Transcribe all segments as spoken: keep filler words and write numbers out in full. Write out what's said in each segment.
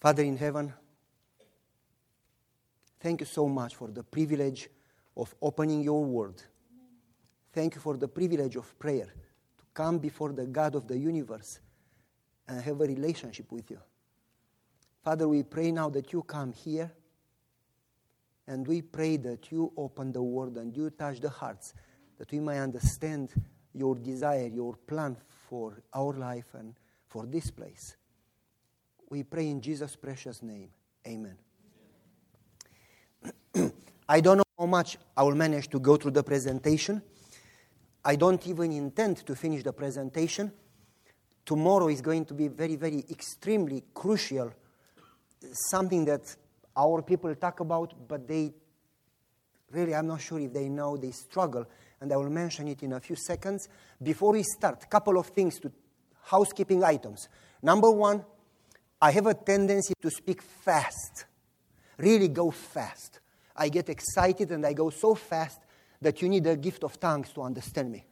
Father in heaven, thank you so much for the privilege of opening your word. Thank you for the privilege of prayer, to come before the God of the universe and have a relationship with you. Father, we pray now that you come here, and we pray that you open the word and you touch the hearts, that we may understand your desire, your plan for our life and for this place. We pray in Jesus' precious name. Amen. I don't know how much I will manage to go through the presentation. I don't even intend to finish the presentation. Tomorrow is going to be very, very extremely crucial, something that our people talk about, but they really, I'm not sure if they know, they struggle, and I will mention it in a few seconds. Before we start, a couple of things to housekeeping items. Number one, I have a tendency to speak fast, really go fast. I get excited and I go so fast that you need a gift of tongues to understand me.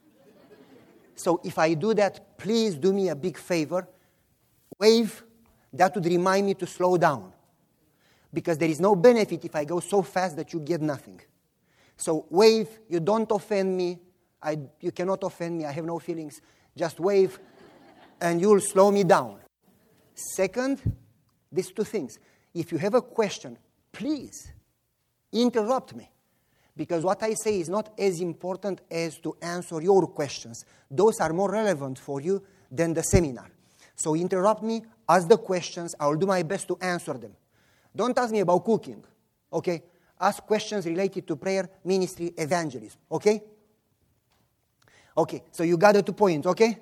So if I do that, please do me a big favor. Wave, that would remind me to slow down. Because there is no benefit if I go so fast that you get nothing. So wave, you don't offend me. I, you cannot offend me, I have no feelings. Just wave and you'll slow me down. Second, these two things. If you have a question, please interrupt me. Because what I say is not as important as to answer your questions. Those are more relevant for you than the seminar. So interrupt me, ask the questions, I'll do my best to answer them. Don't ask me about cooking, okay? Ask questions related to prayer, ministry, evangelism, okay? Okay, so you got the two points, okay?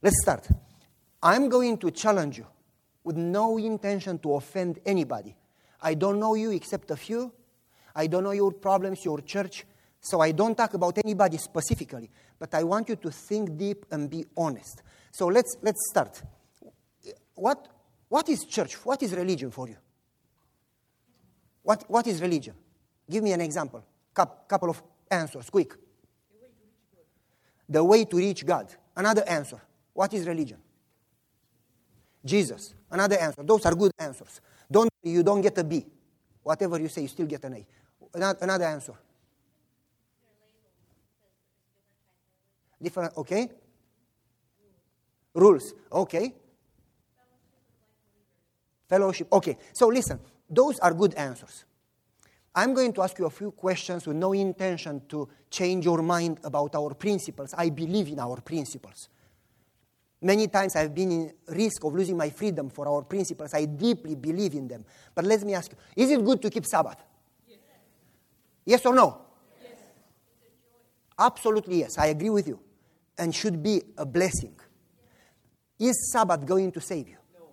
Let's start. I'm going to challenge you with no intention to offend anybody. I don't know you except a few. I don't know your problems, your church, so I don't talk about anybody specifically, but I want you to think deep and be honest. So let's let's start. What what is church? What is religion for you? What what is religion? Give me an example. Cup, couple of answers, quick. The way to reach God. Another answer. What is religion? Jesus. Another answer. Those are good answers. Don't you don't get a B. Whatever you say, you still get an A. Another answer. Different, okay. Rules, okay. Fellowship, okay. So listen, those are good answers. I'm going to ask you a few questions with no intention to change your mind about our principles. I believe in our principles. Many times I've been in risk of losing my freedom for our principles. I deeply believe in them. But let me ask you, is it good to keep Sabbath? Yes, yes or no? Yes. Absolutely yes. I agree with you. And should be a blessing. Is Sabbath going to save you? No.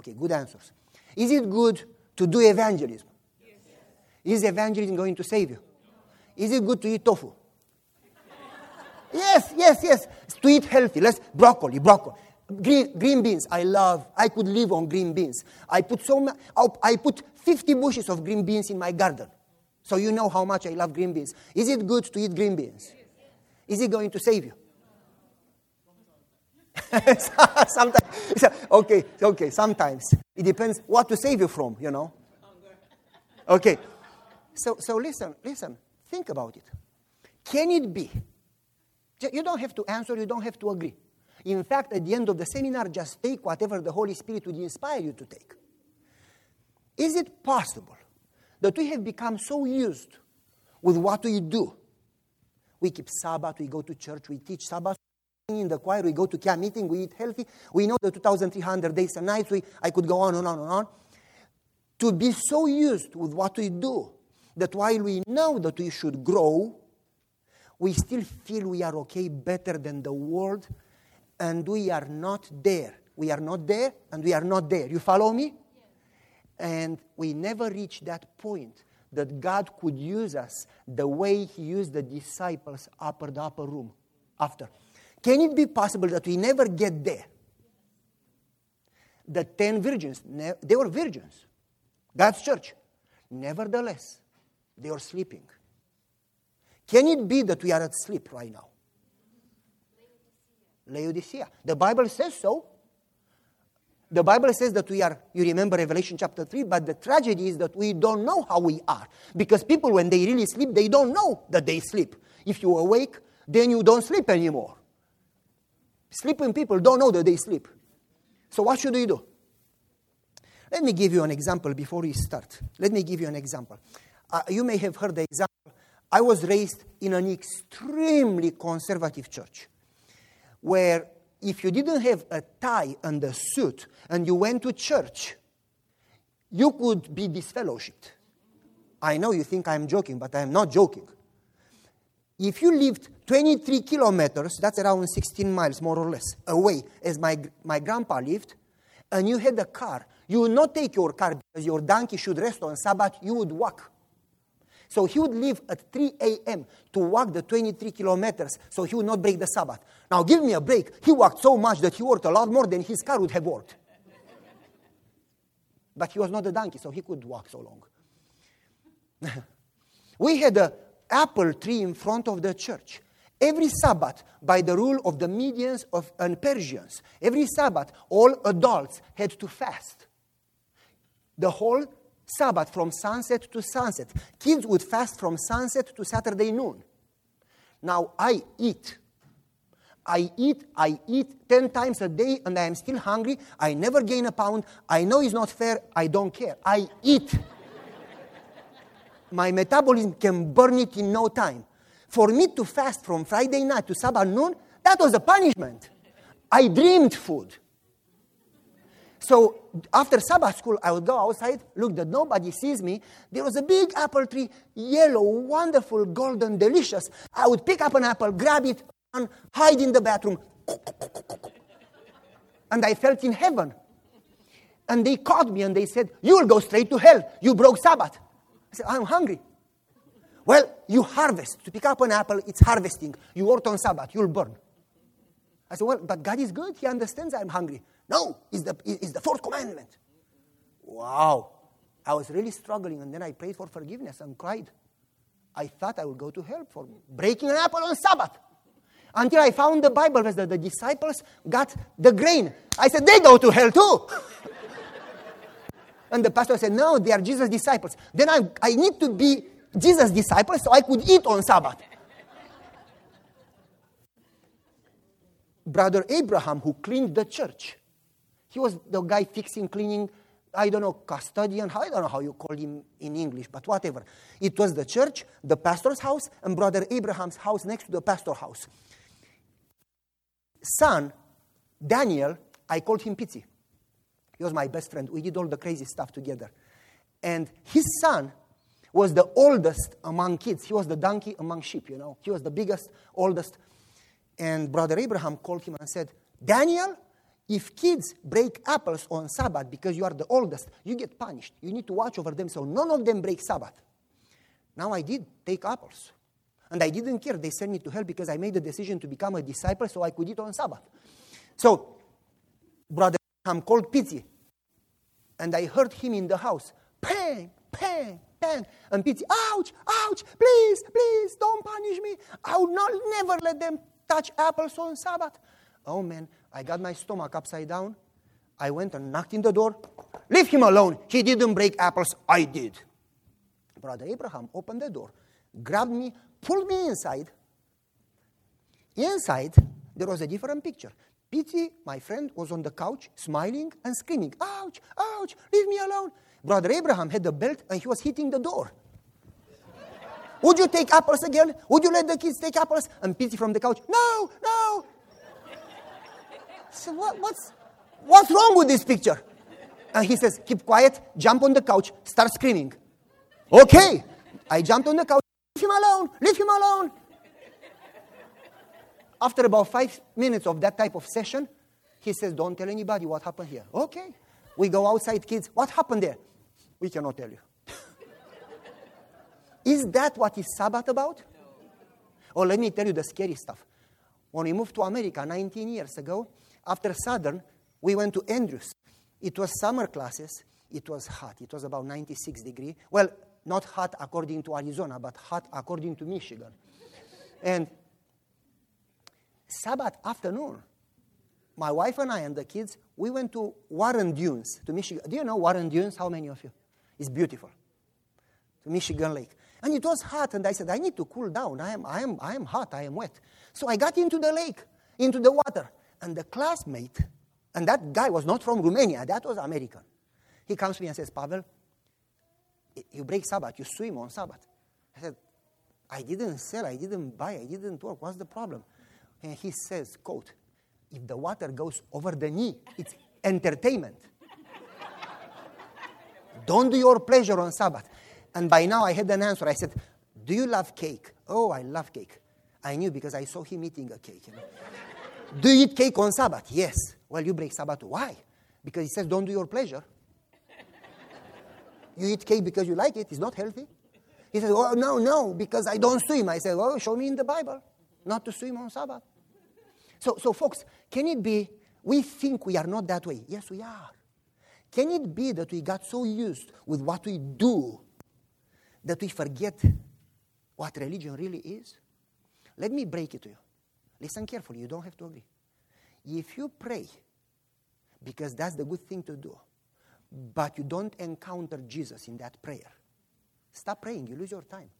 Okay, good answers. Is it good to do evangelism? Yes. Is evangelism going to save you? No. Is it good to eat tofu? Yes, yes, yes. To eat healthy. Let's broccoli, broccoli, green, green beans. I love. I could live on green beans. I put so much. I put fifty bushes of green beans in my garden, so you know how much I love green beans. Is it good to eat green beans? Is it going to save you? Sometimes. Okay, okay. Sometimes it depends what to save you from. You know. Okay. So, so listen, listen. Think about it. Can it be? You don't have to answer, you don't have to agree. In fact, at the end of the seminar, just take whatever the Holy Spirit would inspire you to take. Is it possible that we have become so used with what we do? We keep Sabbath, we go to church, we teach Sabbath, we sing in the choir, we go to camp meeting, we eat healthy, we know the two thousand three hundred days and nights, we, I could go on and on and on. To be so used with what we do, that while we know that we should grow, we still feel we are okay, better than the world, and we are not there. We are not there, and we are not there. You follow me? Yes. And we never reach that point that God could use us the way He used the disciples upper the upper room after. Can it be possible that we never get there? The ten virgins, they were virgins. God's church. Nevertheless, they were sleeping. Can it be that we are asleep right now? Laodicea. The Bible says so. The Bible says that we are, you remember Revelation chapter three, but the tragedy is that we don't know how we are. Because people, when they really sleep, they don't know that they sleep. If you awake, then you don't sleep anymore. Sleeping people don't know that they sleep. So what should we do? Let me give you an example before we start. Let me give you an example. Uh, you may have heard the example. I was raised in an extremely conservative church where if you didn't have a tie and a suit and you went to church, you could be disfellowshipped. I know you think I'm joking, but I'm not joking. If you lived twenty-three kilometers, that's around sixteen miles more or less, away as my, my grandpa lived, and you had a car, you would not take your car because your donkey should rest on Sabbath, you would walk. So he would leave at three a.m. to walk the twenty-three kilometers, so he would not break the Sabbath. Now give me a break. He walked so much that he worked a lot more than his car would have worked. But he was not a donkey, so he could walk so long. We had an apple tree in front of the church. Every Sabbath, by the rule of the Medians of, and Persians, every Sabbath, all adults had to fast. The whole Sabbath from sunset to sunset. Kids would fast from sunset to Saturday noon. Now I eat. I eat, I eat ten times a day and I am still hungry. I never gain a pound. I know it's not fair. I don't care. I eat. My metabolism can burn it in no time. For me to fast from Friday night to Sabbath noon, that was a punishment. I dreamed food. So after Sabbath school, I would go outside, look that nobody sees me. There was a big apple tree, yellow, wonderful, golden, delicious. I would pick up an apple, grab it, and hide in the bathroom. And I felt in heaven. And they caught me and they said, "You will go straight to hell. You broke Sabbath." I said, "I'm hungry." "Well, you harvest. To pick up an apple, it's harvesting. You worked on Sabbath. You'll burn." I said, "Well, but God is good. He understands I'm hungry." "No, it's the, it's the fourth commandment." Wow. I was really struggling, and then I prayed for forgiveness and cried. I thought I would go to hell for breaking an apple on Sabbath. Until I found the Bible verse that the disciples got the grain. I said, "They go to hell too." And the pastor said, "No, they are Jesus' disciples." Then I, I need to be Jesus' disciples so I could eat on Sabbath. Brother Abraham, who cleaned the church, he was the guy fixing, cleaning, I don't know, custodian, I don't know how you call him in English, but whatever. It was the church, the pastor's house, and Brother Abraham's house next to the pastor's house. Son, Daniel, I called him Pizzi. He was my best friend. We did all the crazy stuff together. And his son was the oldest among kids. He was the donkey among sheep, you know. He was the biggest, oldest. And Brother Abraham called him and said, "Daniel, if kids break apples on Sabbath because you are the oldest, you get punished. You need to watch over them so none of them break Sabbath." Now I did take apples. And I didn't care. They sent me to hell because I made the decision to become a disciple so I could eat on Sabbath. So Brother Abraham called Pizzi. And I heard him in the house. Bang, bang, bang. And Pizzi, "Ouch, ouch, please, please, don't punish me. I will not, never let them touch apples on Sabbath." Oh man, I got my stomach upside down. I went and knocked in the door. "Leave him alone. He didn't break apples. I did." Brother Abraham opened the door, grabbed me, pulled me inside. Inside, there was a different picture. Pizzi, my friend, was on the couch, smiling and screaming, "Ouch, ouch, leave me alone." Brother Abraham had the belt and he was hitting the door. "Would you take apples again? Would you let the kids take apples?" And Pizzi from the couch, "No, no." So what, what's, what's wrong with this picture? And he says, "Keep quiet, jump on the couch, start screaming." Okay. I jumped on the couch, "Leave him alone, leave him alone." After about five minutes of that type of session, he says, "Don't tell anybody what happened here." Okay. We go outside, kids, "What happened there?" "We cannot tell you." Is that what is Sabbath about? No. Oh, let me tell you the scary stuff. When we moved to America nineteen years ago, after Southern, we went to Andrews. It was summer classes. It was hot. It was about ninety-six degrees. Well, not hot according to Arizona, but hot according to Michigan. And Sabbath afternoon, my wife and I and the kids, we went to Warren Dunes, to Michigan. Do you know Warren Dunes? How many of you? It's beautiful. To Michigan Lake. And it was hot, and I said, I need to cool down. I am, I am, I am hot. I am wet. So I got into the lake, into the water. And the classmate, and that guy was not from Romania. That was American. He comes to me and says, Pavel, you break Sabbath. You swim on Sabbath. I said, I didn't sell. I didn't buy. I didn't work. What's the problem? And he says, quote, if the water goes over the knee, it's entertainment. Don't do your pleasure on Sabbath. And by now I had an answer. I said, do you love cake? Oh, I love cake. I knew because I saw him eating a cake. You know? Do you eat cake on Sabbath? Yes. Well, you break Sabbath. Why? Because he says, don't do your pleasure. You eat cake because you like it. It's not healthy. He says, oh, no, no, because I don't swim. I said, well, show me in the Bible not to swim on Sabbath. So, so folks, can it be we think we are not that way? Yes, we are. Can it be that we got so used with what we do that we forget what religion really is? Let me break it to you. Listen carefully. You don't have to agree. If you pray, because that's the good thing to do, but you don't encounter Jesus in that prayer, stop praying. You lose your time.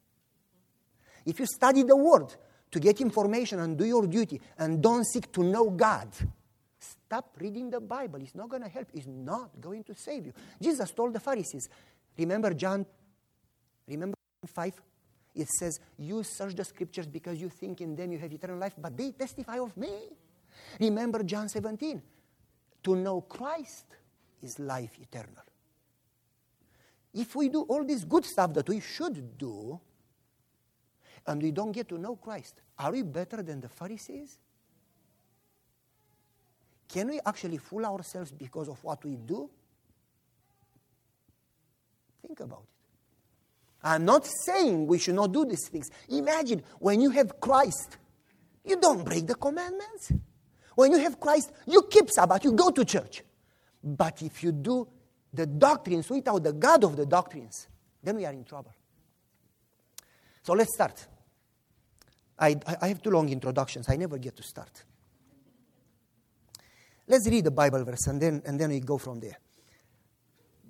If you study the Word to get information and do your duty and don't seek to know God, stop reading the Bible. It's not going to help. It's not going to save you. Jesus told the Pharisees, remember John, remember five? It says, you search the Scriptures because you think in them you have eternal life, but they testify of me. Remember John seventeen. To know Christ is life eternal. If we do all this good stuff that we should do, and we don't get to know Christ, are we better than the Pharisees? Can we actually fool ourselves because of what we do? Think about it. I'm not saying we should not do these things. Imagine when you have Christ, you don't break the commandments. When you have Christ, you keep Sabbath, you go to church. But if you do the doctrines without the God of the doctrines, then we are in trouble. So let's start. I, I have too long introductions. I never get to start. Let's read the Bible verse, and then, and then we go from there.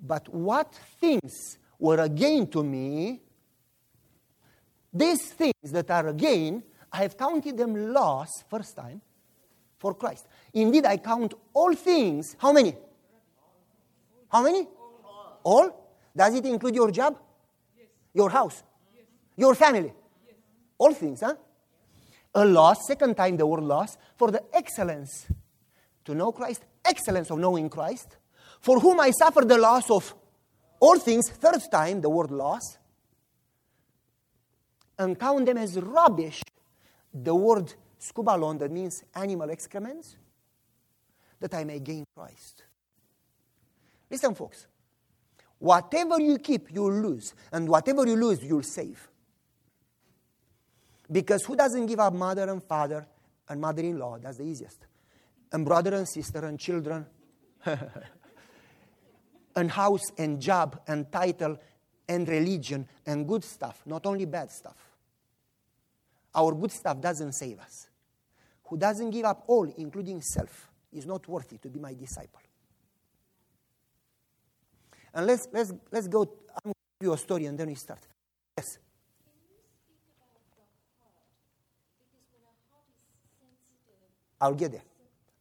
But what things were again to me, these things that are again, I have counted them loss, first time, for Christ. Indeed, I count all things. How many? How many? All. All? Does it include your job? Yes. Your house? Yes. Your family? Yes. All things, huh? A loss, second time the word loss, for the excellence to know Christ, excellence of knowing Christ, for whom I suffer the loss of all things, third time the word loss, and count them as rubbish, the word scubalon, that means animal excrements, that I may gain Christ. Listen, folks, whatever you keep, you'll lose. And whatever you lose, you'll save. Because who doesn't give up mother and father and mother-in-law? That's the easiest. And brother and sister and children. And house and job and title and religion and good stuff, not only bad stuff. Our good stuff doesn't save us. Who doesn't give up all, including self, is not worthy to be my disciple. And let's let's let's go. I'm going to give you a story, and then we start. Yes. Can you speak about the heart? Because when our heart is sensitive, I'll get there.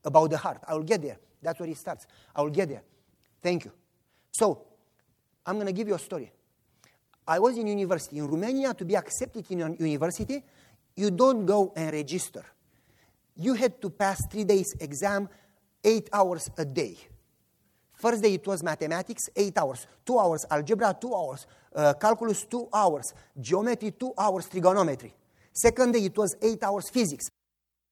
About the heart, I'll get there. That's where it starts. I'll get there. Thank you. So, I'm going to give you a story. I was in university in Romania. To be accepted in a university, you don't go and register. You had to pass three days exam, eight hours a day. First day it was mathematics, eight hours. Two hours algebra, two hours. Uh, calculus, two hours. Geometry, two hours. Trigonometry. Second day it was eight hours physics.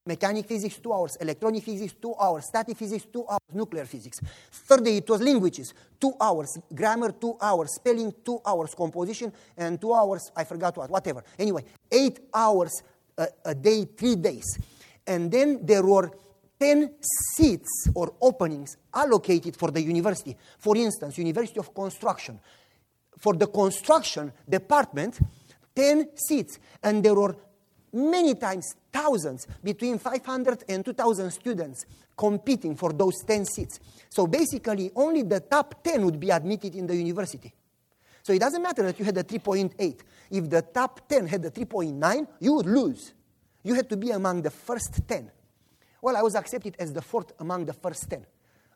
Mechanic physics, two hours. Electronic physics, two hours. Static physics, two hours. Nuclear physics. Third day it was languages, two hours. Grammar, two hours. Spelling, two hours. Composition, and two hours. I forgot what, whatever. Anyway, eight hours a, a day, three days. And then there were ten seats or openings allocated for the university. For instance, University of Construction. For the construction department, ten seats. And there were many times thousands, between five hundred and two thousand students competing for those ten seats. So basically, only the top ten would be admitted in the university. So it doesn't matter that you had a three point eight. If the top ten had a three point nine, you would lose. You had to be among the first ten. Well, I was accepted as the fourth among the first ten,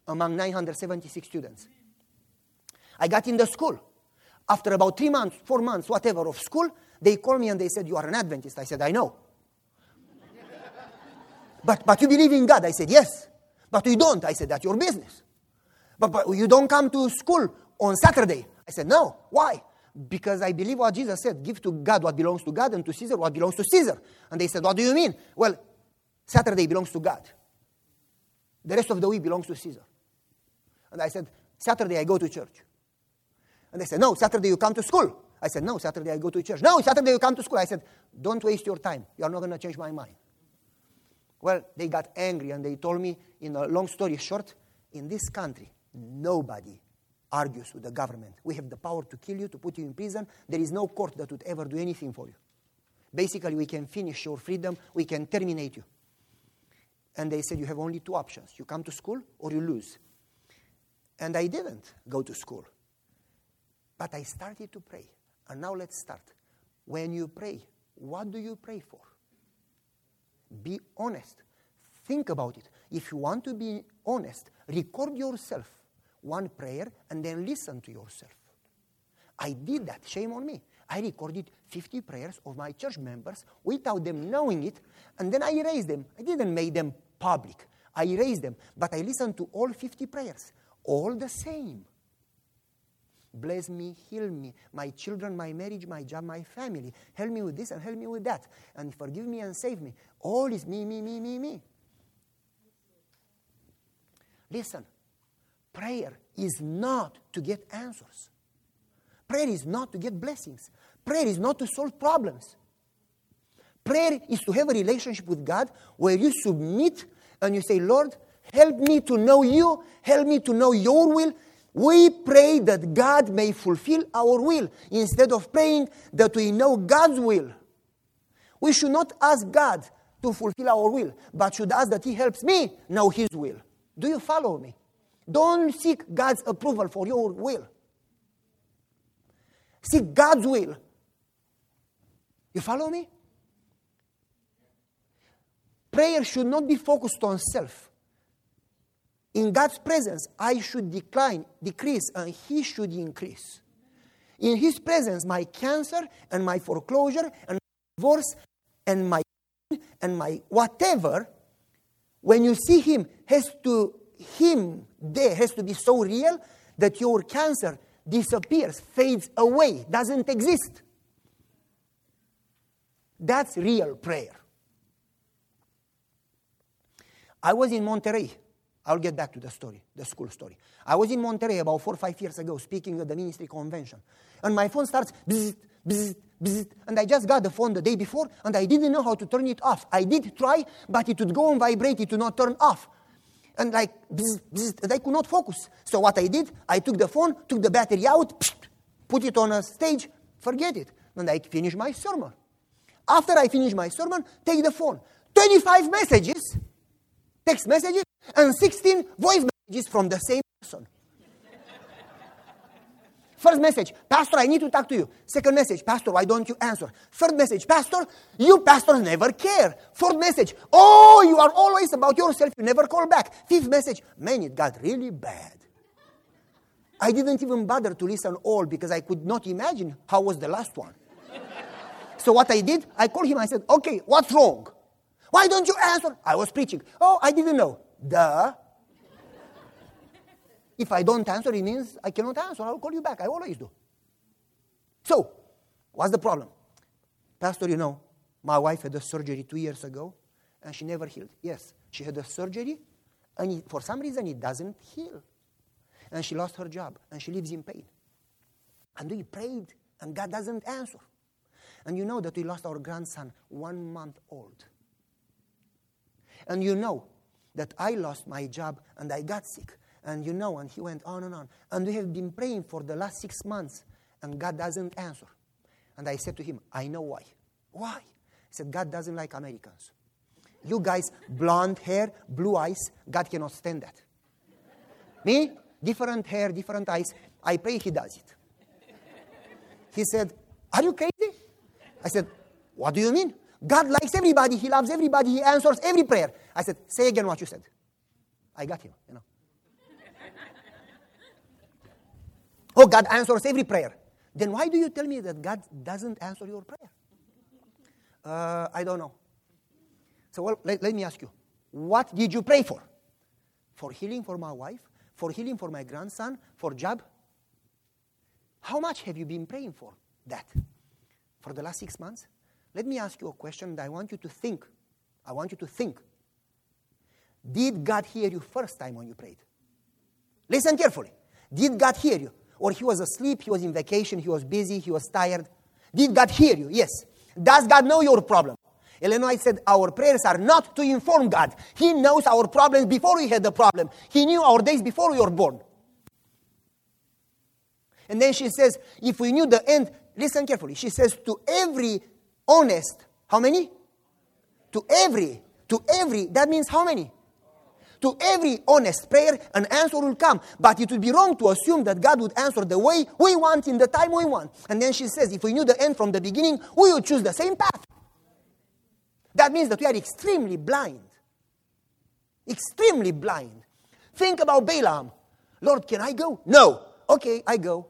among nine hundred seventy-six students. I got in the school. After about three months, four months, whatever, of school, they called me and they said, you are an Adventist. I said, I know. but but you believe in God? I said, yes. But you don't? I said, that's your business. But, but you don't come to school on Saturday? I said, no. Why? Because I believe what Jesus said, give to God what belongs to God and to Caesar what belongs to Caesar. And they said, what do you mean? Well, Saturday belongs to God. The rest of the week belongs to Caesar. And I said, Saturday I go to church. And they said, no, Saturday you come to school. I said, no, Saturday I go to church. No, Saturday you come to school. I said, don't waste your time. You are not going to change my mind. Well, they got angry and they told me, in a long story short, in this country, nobody argues with the government. We have the power to kill you, to put you in prison. There is no court that would ever do anything for you. Basically, we can finish your freedom. We can terminate you. And they said, you have only two options. You come to school or you lose. And I didn't go to school. But I started to pray. And now let's start. When you pray, what do you pray for? Be honest. Think about it. If you want to be honest, record yourself one prayer and then listen to yourself. I did that. Shame on me. I recorded fifty prayers of my church members without them knowing it. And then I erased them. I didn't make them public. I erased them. But I listened to all fifty prayers. All the same. Bless me, heal me, my children, my marriage, my job, my family. Help me with this and help me with that. And forgive me and save me. All is me, me, me, me, me. Listen, prayer is not to get answers. Prayer is not to get blessings. Prayer is not to solve problems. Prayer is to have a relationship with God where you submit and you say, Lord, help me to know you. Help me to know your will. We pray that God may fulfill our will instead of praying that we know God's will. We should not ask God to fulfill our will, but should ask that He helps me know His will. Do you follow me? Don't seek God's approval for your will. Seek God's will. You follow me? Prayer should not be focused on self. In God's presence, I should decline, decrease, and He should increase. In His presence, my cancer and my foreclosure and my divorce and my and my whatever, when you see Him, has to Him there has to be so real that your cancer disappears, fades away, doesn't exist. That's real prayer. I was in Monterey. I'll get back to the story, the school story. I was in Monterey about four or five years ago speaking at the ministry convention. And my phone starts bzzzt, bzzzt, bzzzt. And I just got the phone the day before and I didn't know how to turn it off. I did try, but it would go and vibrate. It would not turn off. And like bzzzt, bzzzt, and I could not focus. So what I did, I took the phone, took the battery out, put it on a stage, forget it. And I finished my sermon. After I finish my sermon, take the phone. twenty-five messages, text messages, and sixteen voice messages from the same person. First message, Pastor, I need to talk to you. Second message, Pastor, why don't you answer? Third message, Pastor, you pastors never care. Fourth message, oh, you are always about yourself, you never call back. Fifth message, man, it got really bad. I didn't even bother to listen all because I could not imagine how was the last one. So what I did, I called him, I said, okay, what's wrong? Why don't you answer? I was preaching. Oh, I didn't know. Duh. If I don't answer, it means I cannot answer. I'll call you back. I always do. So, what's the problem? Pastor, you know, my wife had a surgery two years ago, and she never healed. Yes, she had a surgery, and it, for some reason, it doesn't heal. And she lost her job, and she lives in pain. And we prayed, and God doesn't answer. And you know that we lost our grandson, one month old. And you know that I lost my job and I got sick. And you know, and he went on and on. And we have been praying for the last six months and God doesn't answer. And I said to him, I know why. Why? He said, God doesn't like Americans. You guys, blonde hair, blue eyes, God cannot stand that. Me, different hair, different eyes. I pray he does it. He said, are you crazy? I said, what do you mean? God likes everybody. He loves everybody. He answers every prayer. I said, say again what you said. I got him, you know. Oh, God answers every prayer. Then why do you tell me that God doesn't answer your prayer? Uh, I don't know. So well, let, let me ask you, what did you pray for? For healing for my wife? For healing for my grandson? For job? How much have you been praying for that? For the last six months? Let me ask you a question that I want you to think. I want you to think. Did God hear you first time when you prayed? Listen carefully. Did God hear you? Or he was asleep, he was in vacation, he was busy, he was tired. Did God hear you? Yes. Does God know your problem? Ellen White said, our prayers are not to inform God. He knows our problems before we had the problem. He knew our days before we were born. And then she says, if we knew the end, listen carefully. She says, to every honest, how many? To every, to every, that means how many? To every honest prayer, an answer will come. But it would be wrong to assume that God would answer the way we want in the time we want. And then she says, if we knew the end from the beginning, we would choose the same path. That means that we are extremely blind. Extremely blind. Think about Balaam. Lord, can I go? No. Okay, I go.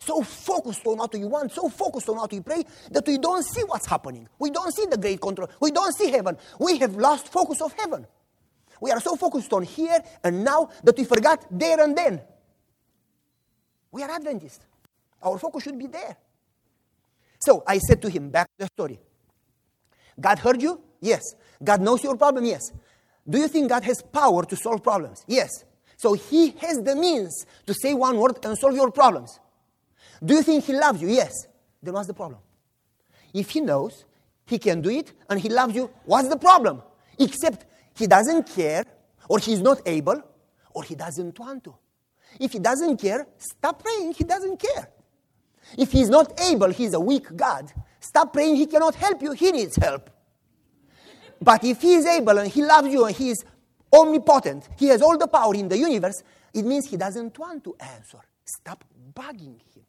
So focused on what you want, so focused on what you pray, that we don't see what's happening. We don't see the great control. We don't see heaven. We have lost focus of heaven. We are so focused on here and now that we forgot there and then. We are Adventists. Our focus should be there. So I said to him, back to the story. God heard you? Yes. God knows your problem? Yes. Do you think God has power to solve problems? Yes. So he has the means to say one word and solve your problems. Do you think he loves you? Yes. Then what's the problem? If he knows, he can do it, and he loves you, what's the problem? Except he doesn't care, or he's not able, or he doesn't want to. If he doesn't care, stop praying. He doesn't care. If he's not able, he's a weak God. Stop praying. He cannot help you. He needs help. But if he is able, and he loves you, and he is omnipotent, he has all the power in the universe, it means he doesn't want to answer. Stop bugging him.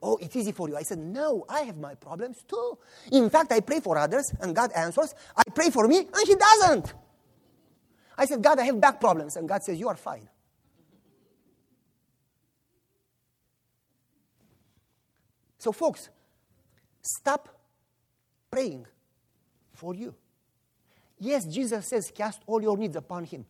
Oh, it's easy for you. I said, no, I have my problems too. In fact, I pray for others and God answers. I pray for me and he doesn't. I said, God, I have back problems. And God says, you are fine. So folks, stop praying for you. Yes, Jesus says, cast all your needs upon him.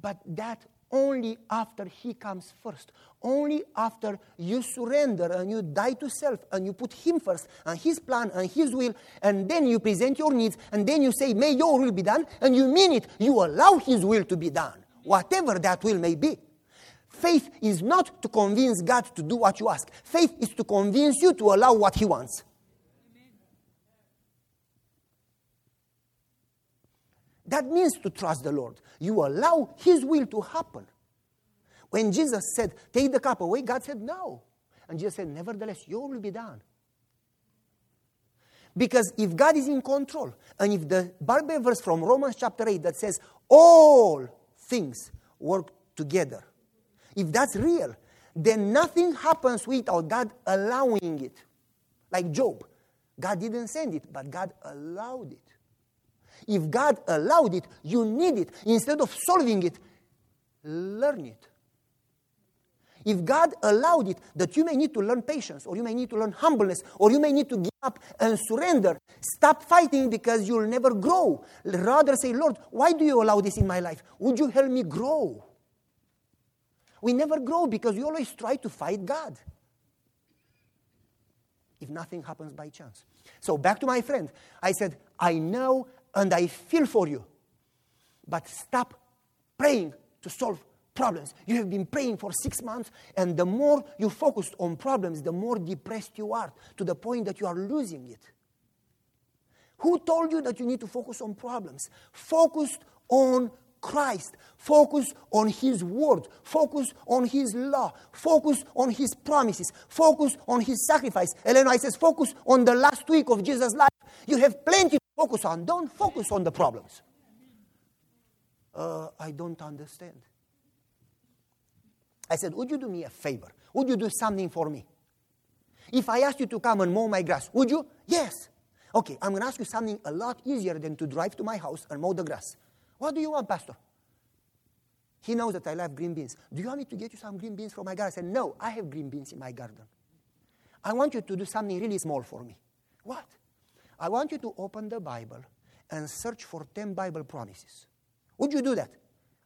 But that only after he comes first. Only after you surrender and you die to self and you put him first and his plan and his will, and then you present your needs and then you say, may your will be done, and you mean it. You allow his will to be done, whatever that will may be. Faith is not to convince God to do what you ask. Faith is to convince you to allow what he wants. Amen. That means to trust the Lord. You allow his will to happen. When Jesus said, take the cup away, God said, no. And Jesus said, nevertheless, your will be done. Because if God is in control, and if the Bible verse from Romans chapter eight that says, all things work together, if that's real, then nothing happens without God allowing it. Like Job, God didn't send it, but God allowed it. If God allowed it, you need it. Instead of solving it, learn it. If God allowed it, that you may need to learn patience, or you may need to learn humbleness, or you may need to give up and surrender, stop fighting because you'll never grow. Rather say, Lord, why do you allow this in my life? Would you help me grow? We never grow because we always try to fight God. If nothing happens by chance. So back to my friend. I said, I know and I feel for you. But stop praying to solve problems. You have been praying for six months, and the more you focus on problems, the more depressed you are, to the point that you are losing it. Who told you that you need to focus on problems? Focus on Christ. Focus on His word. Focus on His law. Focus on His promises. Focus on His sacrifice. Ellen White says, focus on the last week of Jesus' life. You have plenty to focus on. Don't focus on the problems. Uh, I don't understand. I said, would you do me a favor? Would you do something for me? If I asked you to come and mow my grass, would you? Yes. Okay, I'm going to ask you something a lot easier than to drive to my house and mow the grass. What do you want, Pastor? He knows that I love green beans. Do you want me to get you some green beans from my garden? I said, no, I have green beans in my garden. I want you to do something really small for me. What? I want you to open the Bible and search for ten Bible promises. Would you do that?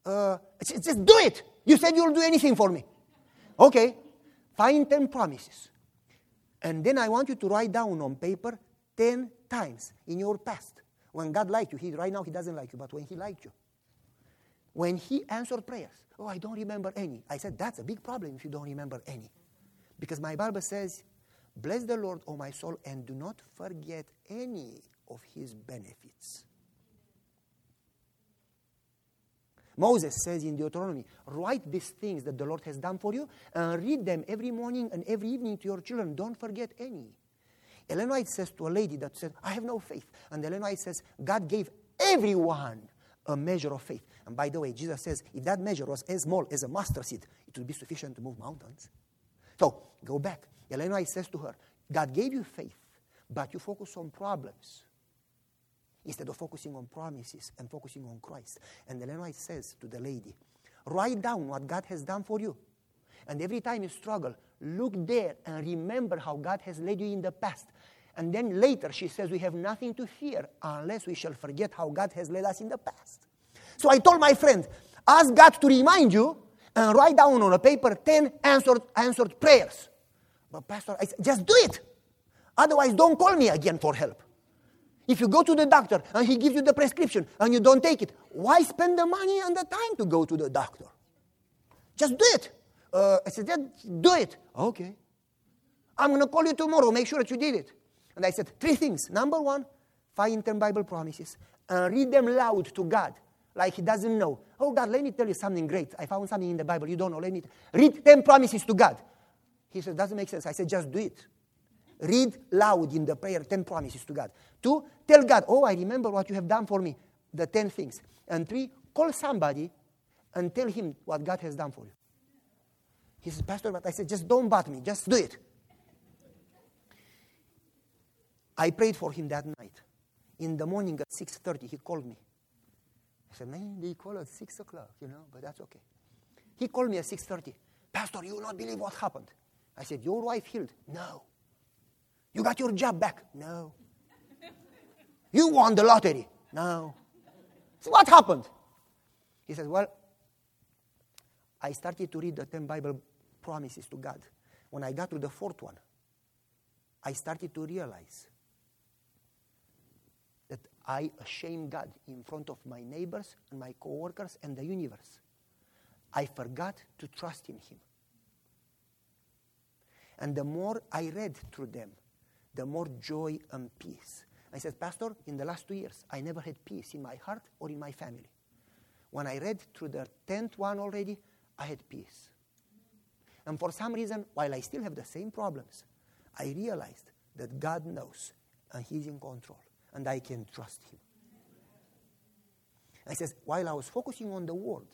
Uh, just, just do it. You said you'll do anything for me. Okay, find ten promises. And then I want you to write down on paper ten times in your past. When God liked you, he, right now he doesn't like you, but when he liked you. When he answered prayers, oh, I don't remember any. I said, that's a big problem if you don't remember any. Because my Bible says, bless the Lord, O my soul, and do not forget any of his benefits. Moses says in Deuteronomy, write these things that the Lord has done for you and read them every morning and every evening to your children. Don't forget any. Ellen White says to a lady that said, I have no faith. And Ellen White says, God gave everyone a measure of faith. And by the way, Jesus says, if that measure was as small as a mustard seed, it would be sufficient to move mountains. So, go back. Ellen White says to her, God gave you faith, but you focus on problems instead of focusing on promises and focusing on Christ. And Ellen White says to the lady, write down what God has done for you. And every time you struggle, look there and remember how God has led you in the past. And then later she says, we have nothing to fear unless we shall forget how God has led us in the past. So I told my friend, ask God to remind you and write down on a paper ten answered, answered prayers. But Pastor, I said, just do it. Otherwise, don't call me again for help. If you go to the doctor and he gives you the prescription and you don't take it, why spend the money and the time to go to the doctor? Just do it. Uh, I said, do it. Okay. I'm going to call you tomorrow. Make sure that you did it. And I said, three things. Number one, find ten Bible promises and read them loud to God like he doesn't know. Oh, God, let me tell you something great. I found something in the Bible. You don't know. Let me t- read ten promises to God. He said, doesn't make sense. I said, just do it. Read loud in the prayer ten promises to God. Two, tell God, oh, I remember what you have done for me, the ten things. And three, call somebody and tell him what God has done for you. He said, Pastor, but I said, just don't bat me. Just do it. I prayed for him that night. In the morning at six thirty, he called me. I said, man, they call at six o'clock, you know, but that's okay. He called me at six thirty. Pastor, you will not believe what happened. I said, your wife healed? No. You got your job back? No. You won the lottery? No. So what happened? He said, well, I started to read the ten Bible promises to God. When I got to the fourth one, I started to realize that I ashamed God in front of my neighbors and my coworkers and the universe. I forgot to trust in Him. And the more I read through them, the more joy and peace. I said, Pastor, in the last two years, I never had peace in my heart or in my family. When I read through the tenth one already, I had peace. And for some reason, while I still have the same problems, I realized that God knows and He's in control and I can trust Him. I says, while I was focusing on the word,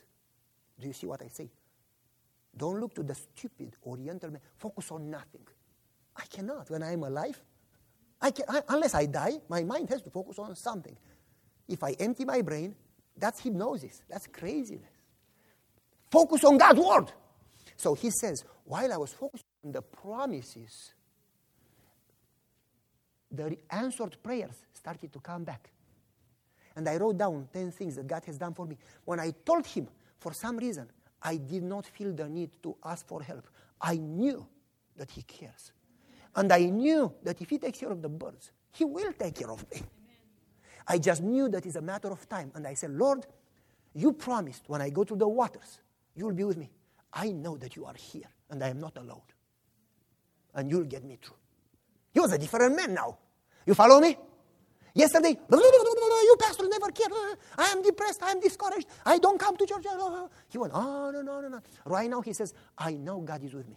do you see what I say? Don't look to the stupid oriental man. Focus on nothing. I cannot when I am alive. I can, I, unless I die, my mind has to focus on something. If I empty my brain, that's hypnosis. That's craziness. Focus on God's word. So he says, while I was focusing on the promises, the answered prayers started to come back. And I wrote down ten things that God has done for me. When I told him, for some reason, I did not feel the need to ask for help. I knew that he cares. And I knew that if he takes care of the birds, he will take care of me. Amen. I just knew that it's a matter of time. And I said, Lord, you promised when I go to the waters, you'll be with me. I know that you are here and I am not alone. And you'll get me through. He was a different man now. You follow me? Yesterday, you pastor never cared. I am depressed. I am discouraged. I don't come to church. He went on and on and on. Right now he says, I know God is with me.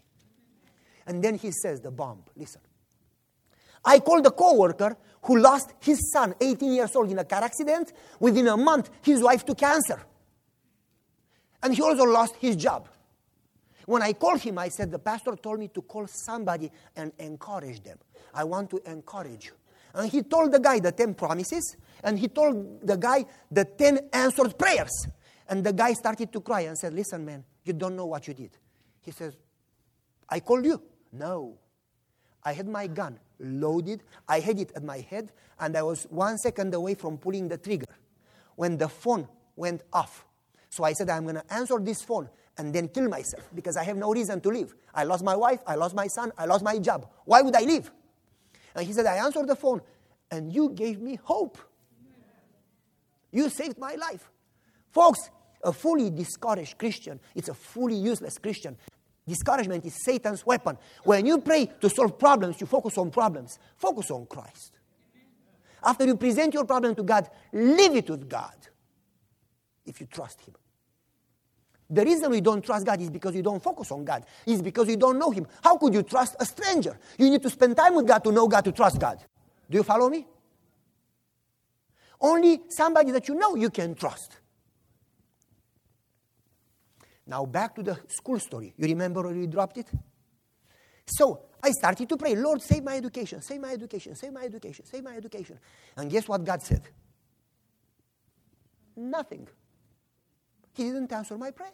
And then he says the bomb. Listen. I called a coworker who lost his son, eighteen years old, in a car accident. Within a month, his wife took cancer. And he also lost his job. When I called him, I said, the pastor told me to call somebody and encourage them. I want to encourage you. And he told the guy the ten promises, and he told the guy the ten answered prayers. And the guy started to cry and said, listen, man, you don't know what you did. He says, I called you. No. I had my gun loaded. I had it at my head, and I was one second away from pulling the trigger when the phone went off. So I said, I'm going to answer this phone and then kill myself because I have no reason to live. I lost my wife. I lost my son. I lost my job. Why would I live? And he said, I answered the phone, and you gave me hope. You saved my life. Folks, a fully discouraged Christian, it's a fully useless Christian. Discouragement is Satan's weapon. When you pray to solve problems, you focus on problems. Focus on Christ. After you present your problem to God, leave it with God if you trust Him. The reason we don't trust God is because you don't focus on God. It's because you don't know Him. How could you trust a stranger? You need to spend time with God to know God, to trust God. Do you follow me? Only somebody that you know you can trust. Now back to the school story. You remember where you dropped it? So I started to pray, Lord, save my education, save my education, save my education, save my education. And guess what God said? Nothing. He didn't answer my prayer.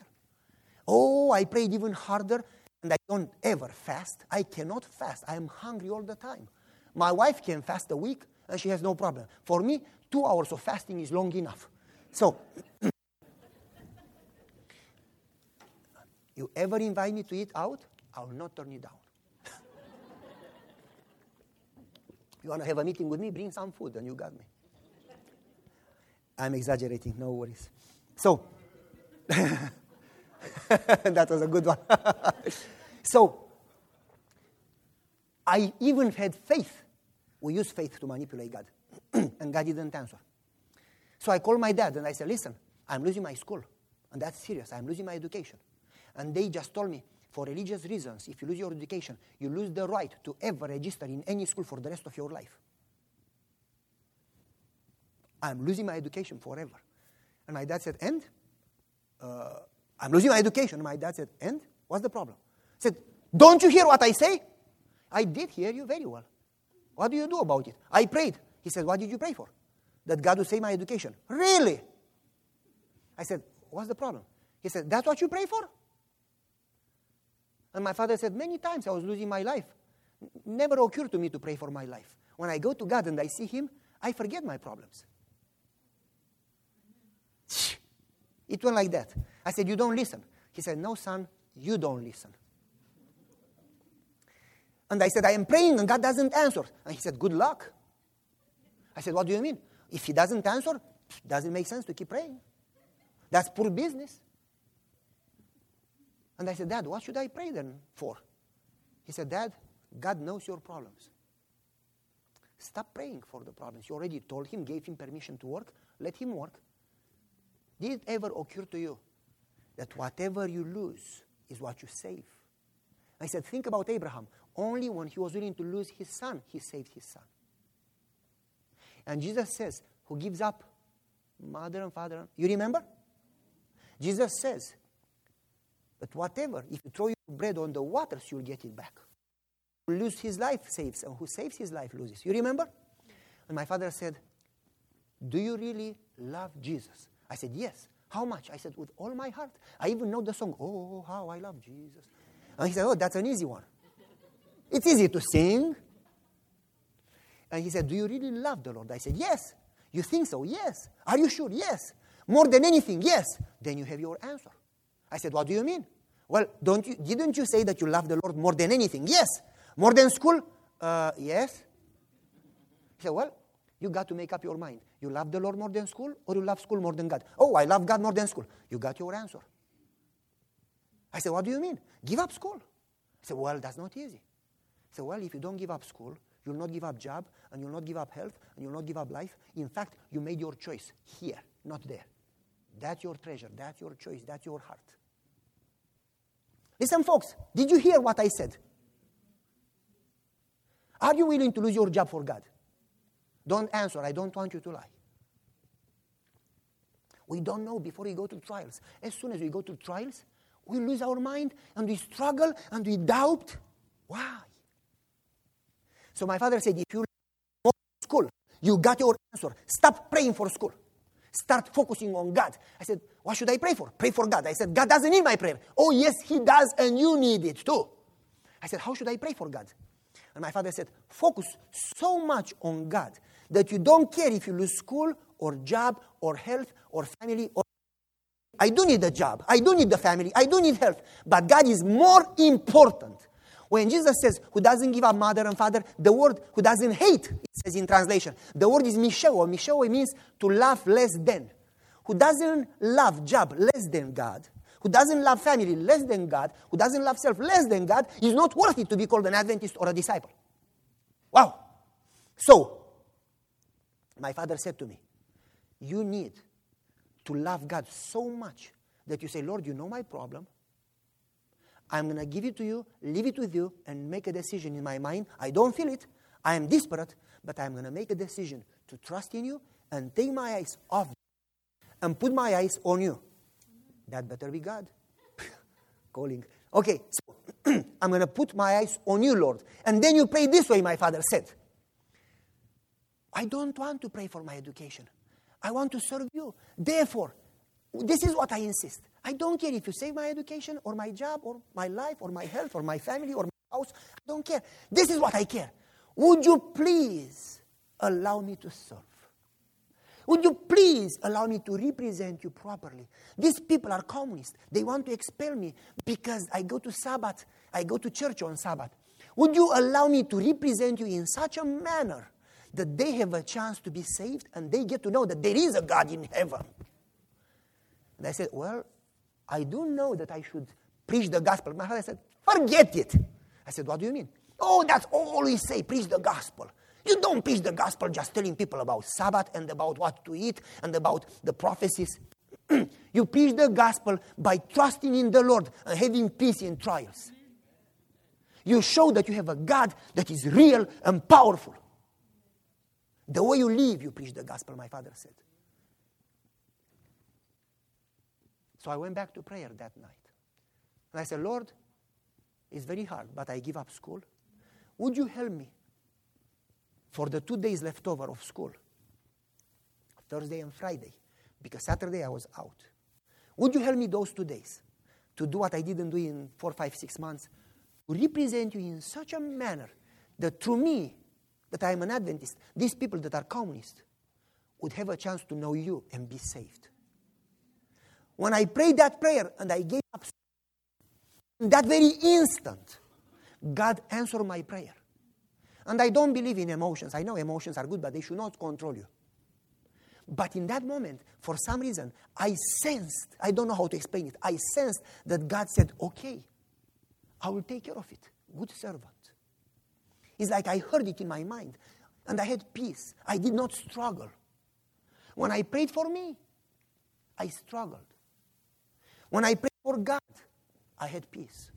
Oh, I prayed even harder, and I don't ever fast. I cannot fast. I am hungry all the time. My wife can fast a week, and she has no problem. For me, two hours of fasting is long enough. So, you ever invite me to eat out, I will not turn you down. You want to have a meeting with me? Bring some food, and you got me. I'm exaggerating. No worries. So, that was a good one. So, I even had faith. We use faith to manipulate God. And God didn't answer. So I called my dad and I said, listen, I'm losing my school. And that's serious. I'm losing my education. And they just told me, for religious reasons, if you lose your education, you lose the right to ever register in any school for the rest of your life. I'm losing my education forever. And my dad said, and? Uh, I'm losing my education. My dad said, and? What's the problem? He said, don't you hear what I say? I did hear you very well. What do you do about it? I prayed. He said, what did you pray for? That God would save my education. Really? I said, what's the problem? He said, that's what you pray for? And my father said, many times I was losing my life. Never occurred to me to pray for my life. When I go to God and I see Him, I forget my problems. It went like that. I said, you don't listen. He said, no, son, you don't listen. And I said, I am praying and God doesn't answer. And he said, good luck. I said, what do you mean? If He doesn't answer, it doesn't make sense to keep praying. That's poor business. And I said, Dad, what should I pray then for? He said, Dad, God knows your problems. Stop praying for the problems. You already told Him, gave Him permission to work. Let Him work. Did it ever occur to you that whatever you lose is what you save? I said, think about Abraham. Only when he was willing to lose his son, he saved his son. And Jesus says, who gives up mother and father? You remember? Jesus says, but whatever, if you throw your bread on the waters, you'll get it back. Who loses his life saves, and who saves his life loses. You remember? And my father said, do you really love Jesus? I said, yes. How much? I said, with all my heart. I even know the song, oh, how I love Jesus. And he said, oh, that's an easy one. It's easy to sing. And he said, do you really love the Lord? I said, yes. You think so? Yes. Are you sure? Yes. More than anything, yes. Then you have your answer. I said, what do you mean? Well, don't you, didn't you say that you love the Lord more than anything? Yes. More than school? Uh, yes. He said, well, you got to make up your mind. You love the Lord more than school, or you love school more than God? Oh, I love God more than school. You got your answer. I said, what do you mean? Give up school. I said, well, that's not easy. I said, well, if you don't give up school, You'll not give up job, and you'll not give up health, and you'll not give up life. In fact, you made your choice here, not there. That's your treasure. That's your choice. That's your heart. Listen, folks, did you hear what I said? Are you willing to lose your job for God? Don't answer. I don't want you to lie. We don't know before we go to trials. As soon as we go to trials, we lose our mind, and we struggle, and we doubt. Why? So my father said, if you go to school, you got your answer. Stop praying for school. Start focusing on God. I said, what should I pray for? Pray for God. I said, God doesn't need my prayer. Oh, yes, he does, and you need it too. I said, how should I pray for God? And my father said, focus so much on God that you don't care if you lose school or job or health or family. Or I do need a job. I do need the family. I do need health. But God is more important. When Jesus says, who doesn't give up mother and father, the word who doesn't hate, it says in translation, the word is mishewa. Mishewa means to love less than. Who doesn't love job less than God, who doesn't love family less than God, who doesn't love self less than God, is not worthy to be called an Adventist or a disciple. Wow. So, my father said to me, you need to love God so much that you say, Lord, you know my problem. I'm going to give it to you, leave it with you, and make a decision in my mind. I don't feel it. I am desperate, but I'm going to make a decision to trust in you and take my eyes off and put my eyes on you. That better be God. Calling. Okay, so I'm going to put my eyes on you, Lord. And then you pray this way, my father said. I don't want to pray for my education. I want to serve you. Therefore, this is what I insist. I don't care if you save my education or my job or my life or my health or my family or my house. I don't care. This is what I care. Would you please allow me to serve? Would you please allow me to represent you properly? These people are communists. They want to expel me because I go to Sabbath. I go to church on Sabbath. Would you allow me to represent you in such a manner that they have a chance to be saved and they get to know that there is a God in heaven? And I said, well, I do know that I should preach the gospel. My father said, forget it. I said, what do you mean? Oh, that's all we say, preach the gospel. You don't preach the gospel just telling people about Sabbath and about what to eat and about the prophecies. You preach the gospel by trusting in the Lord and having peace in trials. You show that you have a God that is real and powerful. The way you live, you preach the gospel, my father said. So I went back to prayer that night. And I said, Lord, it's very hard, but I give up school. Would you help me for the two days left over of school, Thursday and Friday, because Saturday I was out? Would you help me those two days to do what I didn't do in four, five, six months, to represent you in such a manner that through me, that I am an Adventist, these people that are communists would have a chance to know you and be saved? When I prayed that prayer and I gave up, in that very instant, God answered my prayer. And I don't believe in emotions. I know emotions are good, but they should not control you. But in that moment, for some reason, I sensed, I don't know how to explain it, I sensed that God said, okay, I will take care of it. Good servant. It's like I heard it in my mind, and I had peace. I did not struggle. When I prayed for me, I struggled. When I prayed for God, I had peace.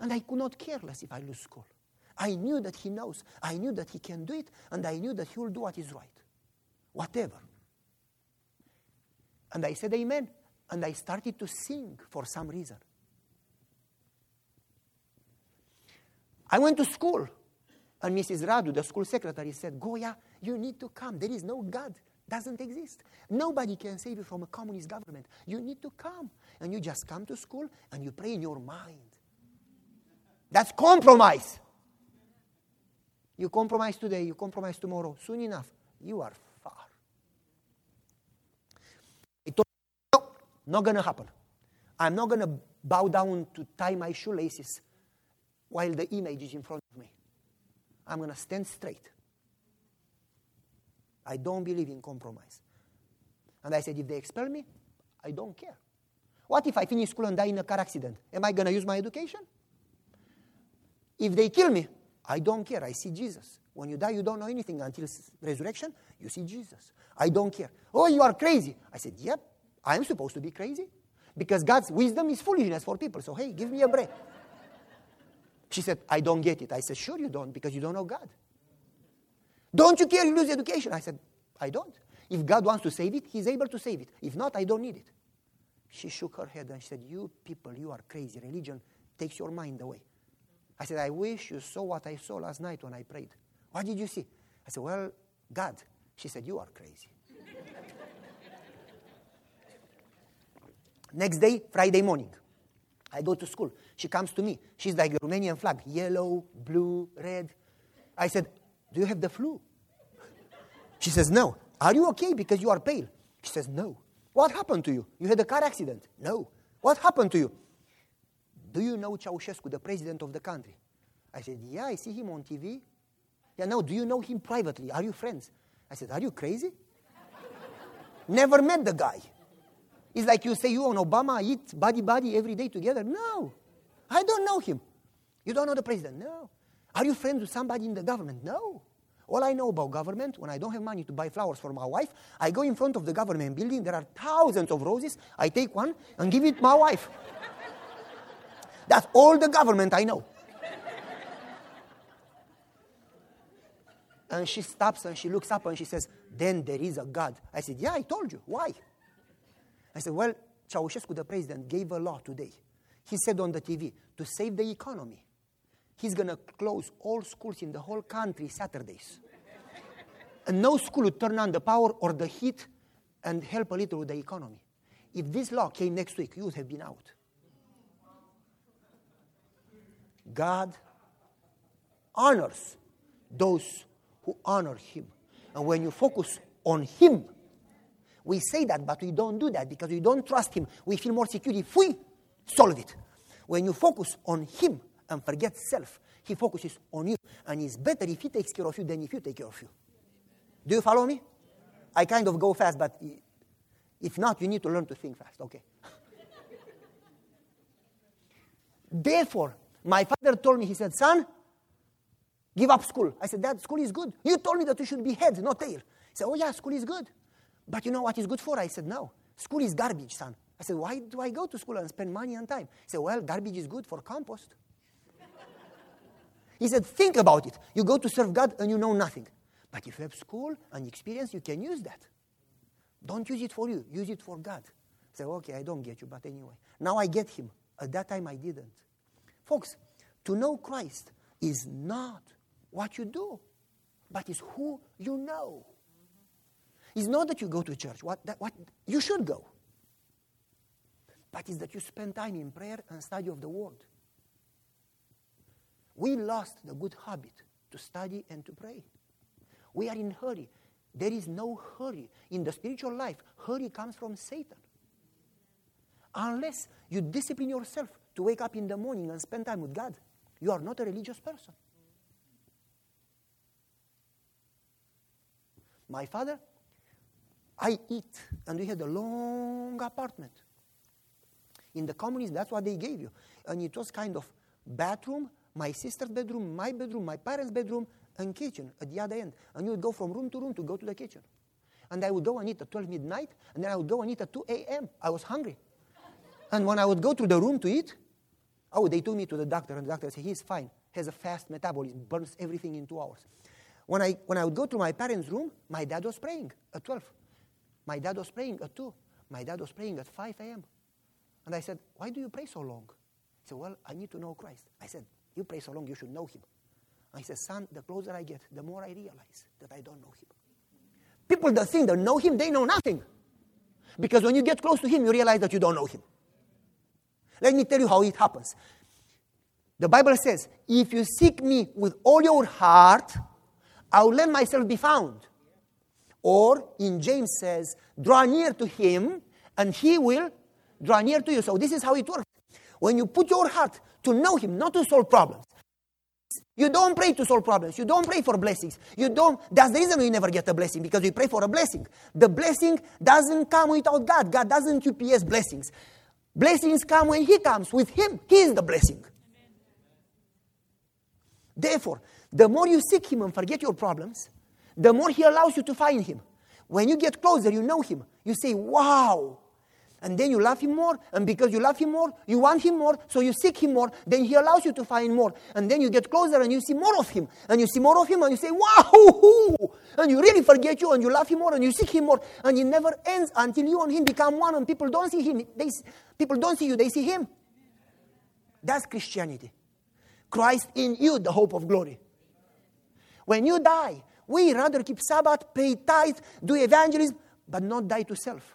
And I could not care less if I lose school. I knew that he knows. I knew that he can do it. And I knew that he will do what is right. Whatever. And I said amen. And I started to sing for some reason. I went to school. And Missus Radu, the school secretary, said, Goia, you need to come. There is no God. Doesn't exist. Nobody can save you from a communist government. You need to come. And you just come to school and you pray in your mind. That's compromise. You compromise today, you compromise tomorrow. Soon enough, you are far. I told you, no, not going to happen. I'm not going to bow down to tie my shoelaces while the image is in front of me. I'm going to stand straight. I don't believe in compromise. And I said, if they expel me, I don't care. What if I finish school and die in a car accident? Am I going to use my education? If they kill me, I don't care. I see Jesus. When you die, you don't know anything until resurrection. You see Jesus. I don't care. Oh, you are crazy. I said, yep, I am supposed to be crazy. Because God's wisdom is foolishness for people. So, hey, give me a break. She said, I don't get it. I said, sure you don't, because you don't know God. Don't you care you lose education? I said, I don't. If God wants to save it, he's able to save it. If not, I don't need it. She shook her head and she said, you people, you are crazy. Religion takes your mind away. I said, I wish you saw what I saw last night when I prayed. What did you see? I said, well, God. She said, you are crazy. Next day, Friday morning, I go to school. She comes to me. She's like a Romanian flag, yellow, blue, red. I said, do you have the flu? She says, no. Are you okay because you are pale? She says, no. What happened to you? You had a car accident? No. What happened to you? Do you know Ceausescu, the president of the country? I said, yeah, I see him on T V. Yeah, no, do you know him privately? Are you friends? I said, are you crazy? Never met the guy. It's like you say you and Obama eat body-body every day together. No, I don't know him. You don't know the president? No. Are you friends with somebody in the government? No. All I know about government, when I don't have money to buy flowers for my wife, I go in front of the government building. There are thousands of roses. I take one and give it to my wife. That's all the government I know. And she stops and she looks up and she says, then there is a God. I said, yeah, I told you. Why? I said, well, Ceausescu, the president, gave a law today. He said on the T V, to save the economy, he's going to close all schools in the whole country Saturdays. And no school would turn on the power or the heat and help a little with the economy. If this law came next week, you would have been out. God honors those who honor him. And when you focus on him, we say that, but we don't do that because we don't trust him. We feel more secure if we solve it. When you focus on him and forget self, he focuses on you. And it's better if he takes care of you than if you take care of you. Do you follow me? I kind of go fast, but if not, you need to learn to think fast. Okay. Therefore, my father told me, he said, son, give up school. I said, Dad, school is good. You told me that you should be head, not tail. He said, oh yeah, school is good. But you know what is good for? I said, no. School is garbage, son. I said, why do I go to school and spend money and time? He said, well, garbage is good for compost. He said, think about it. You go to serve God and you know nothing. But if you have school and experience, you can use that. Don't use it for you. Use it for God. I said, okay, I don't get you, but anyway. Now I get him. At that time, I didn't. Folks, to know Christ is not what you do, but is who you know. It's not that you go to church. What, that, what you should go. But it's that you spend time in prayer and study of the Word. We lost the good habit to study and to pray. We are in hurry. There is no hurry. In the spiritual life, hurry comes from Satan. Unless you discipline yourself to wake up in the morning and spend time with God, you are not a religious person. My father, I eat, and we had a long apartment. In the communism, that's what they gave you. And it was kind of bathroom, my sister's bedroom, my bedroom, my parents' bedroom, and kitchen at the other end. And you would go from room to room to go to the kitchen. And I would go and eat at twelve midnight, and then I would go and eat at two a.m. I was hungry. And when I would go to the room to eat, oh, they took me to the doctor, and the doctor said, he's fine, has a fast metabolism, burns everything in two hours. When I, when I would go to my parents' room, my dad was praying at twelve. My dad was praying at two. My dad was praying at five a.m. And I said, why do you pray so long? He said, well, I need to know Christ. I said, you pray so long, you should know him. And he said, son, the closer I get, the more I realize that I don't know him. People that think they know him, they know nothing. Because when you get close to him, you realize that you don't know him. Let me tell you how it happens. The Bible says, if you seek me with all your heart, I will let myself be found. Or, in James says, draw near to him, and he will draw near to you. So this is how it works. When you put your heart to know him, not to solve problems. You don't pray to solve problems. You don't pray for blessings. You don't. That's the reason we never get a blessing, because we pray for a blessing. The blessing doesn't come without God. God doesn't U P S blessings. Blessings come when he comes. With him, he is the blessing. Amen. Therefore, The more you seek him and forget your problems, the more he allows you to find him. When you get closer, you know him. You say, wow. And then you love him more. And because you love him more, you want him more. So you seek him more. Then he allows you to find more. And then you get closer and you see more of him. And you see more of him and you say, wow. And you really forget you and you love him more and you seek him more. And it never ends until you and him become one and people don't see him. They, people don't see you, they see him. That's Christianity. Christ in you, the hope of glory. When you die, we rather keep Sabbath, pay tithe, do evangelism, but not die to self.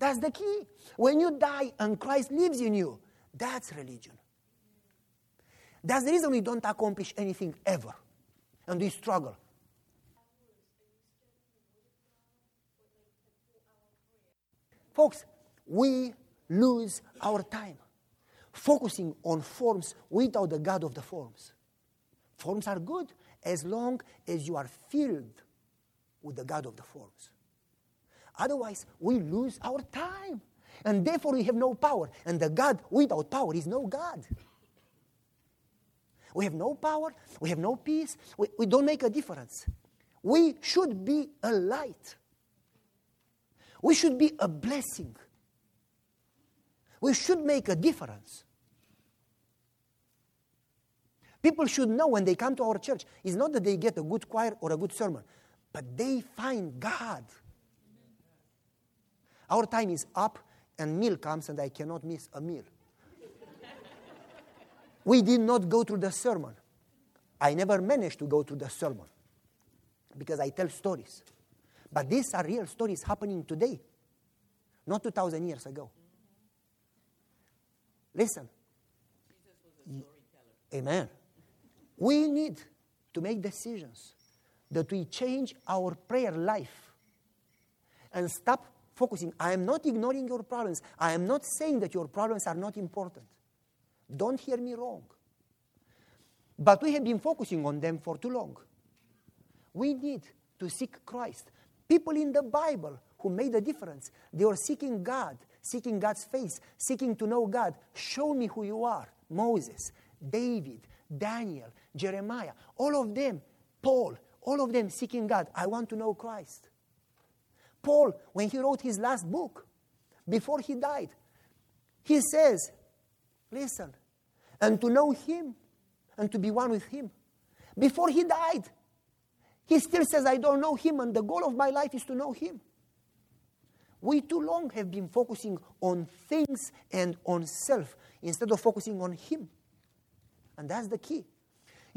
That's the key. When you die and Christ lives in you, that's religion. That's the reason we don't accomplish anything ever. And we struggle. Folks, we lose our time focusing on forms without the God of the forms. Forms are good as long as you are filled with the God of the forms. Otherwise, we lose our time. And therefore, we have no power. And the God without power is no God. We have no power. We have no peace. We, we don't make a difference. We should be a light. We should be a blessing. We should make a difference. People should know when they come to our church, it's not that they get a good choir or a good sermon, but they find God. Our time is up, and meal comes, and I cannot miss a meal. We did not go through the sermon. I never managed to go through the sermon because I tell stories. But these are real stories happening today, not two thousand years ago. Listen. Amen. We need to make decisions that we change our prayer life and stop focusing. I am not ignoring your problems. I am not saying that your problems are not important. Don't hear me wrong. But we have been focusing on them for too long. We need to seek Christ. People in the Bible who made a difference, they were seeking God, seeking God's face, seeking to know God. Show me who you are. Moses, David, Daniel, Jeremiah, all of them, Paul, all of them seeking God. I want to know Christ. Paul, when he wrote his last book, before he died, he says, listen, and to know him, and to be one with him. Before he died, he still says, I don't know him, and the goal of my life is to know him. We too long have been focusing on things and on self instead of focusing on him. And that's the key.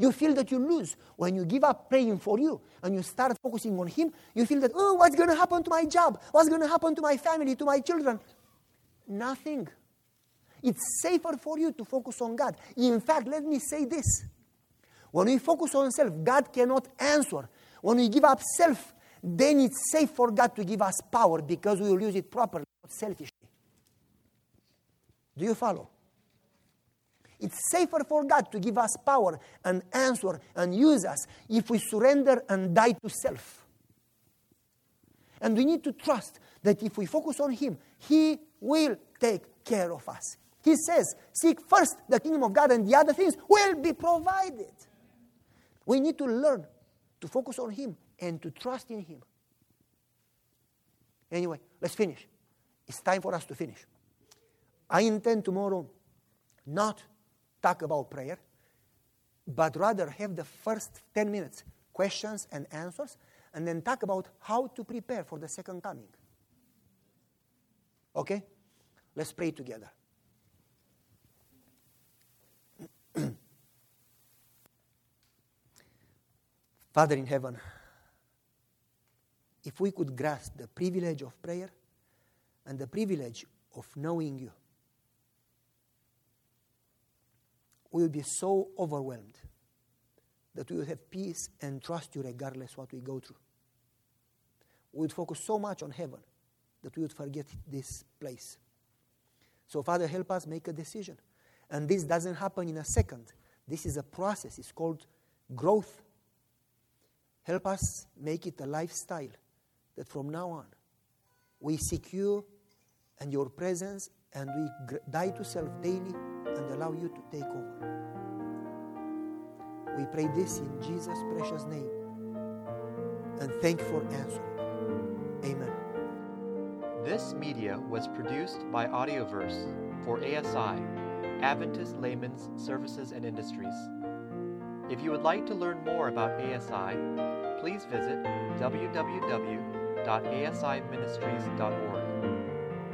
You feel that you lose when you give up praying for you and you start focusing on him. You feel that, oh, what's going to happen to my job? What's going to happen to my family, to my children? Nothing. It's safer for you to focus on God. In fact, let me say this. When we focus on self, God cannot answer. When we give up self, then it's safe for God to give us power because we will use it properly, not selfishly. Do you follow? It's safer for God to give us power and answer and use us if we surrender and die to self. And we need to trust that if we focus on him, he will take care of us. He says, seek first the kingdom of God and the other things will be provided. We need to learn to focus on him and to trust in him. Anyway, let's finish. It's time for us to finish. I intend tomorrow not talk about prayer, but rather have the first ten minutes questions and answers, and then talk about how to prepare for the second coming. Okay? Let's pray together. Father in heaven, if we could grasp the privilege of prayer and the privilege of knowing you, we will be so overwhelmed that we will have peace and trust you regardless what we go through. We would focus so much on heaven that we would forget this place. So, Father, help us make a decision. And this doesn't happen in a second. This is a process. It's called growth. Help us make it a lifestyle that from now on we seek you and your presence and we gr- die to self daily and allow you to take over. We pray this in Jesus' precious name. And thank you for answering. Amen. This media was produced by Audioverse for A S I, Adventist Laymen's Services and Industries. If you would like to learn more about A S I, please visit w w w dot a s i ministries dot org.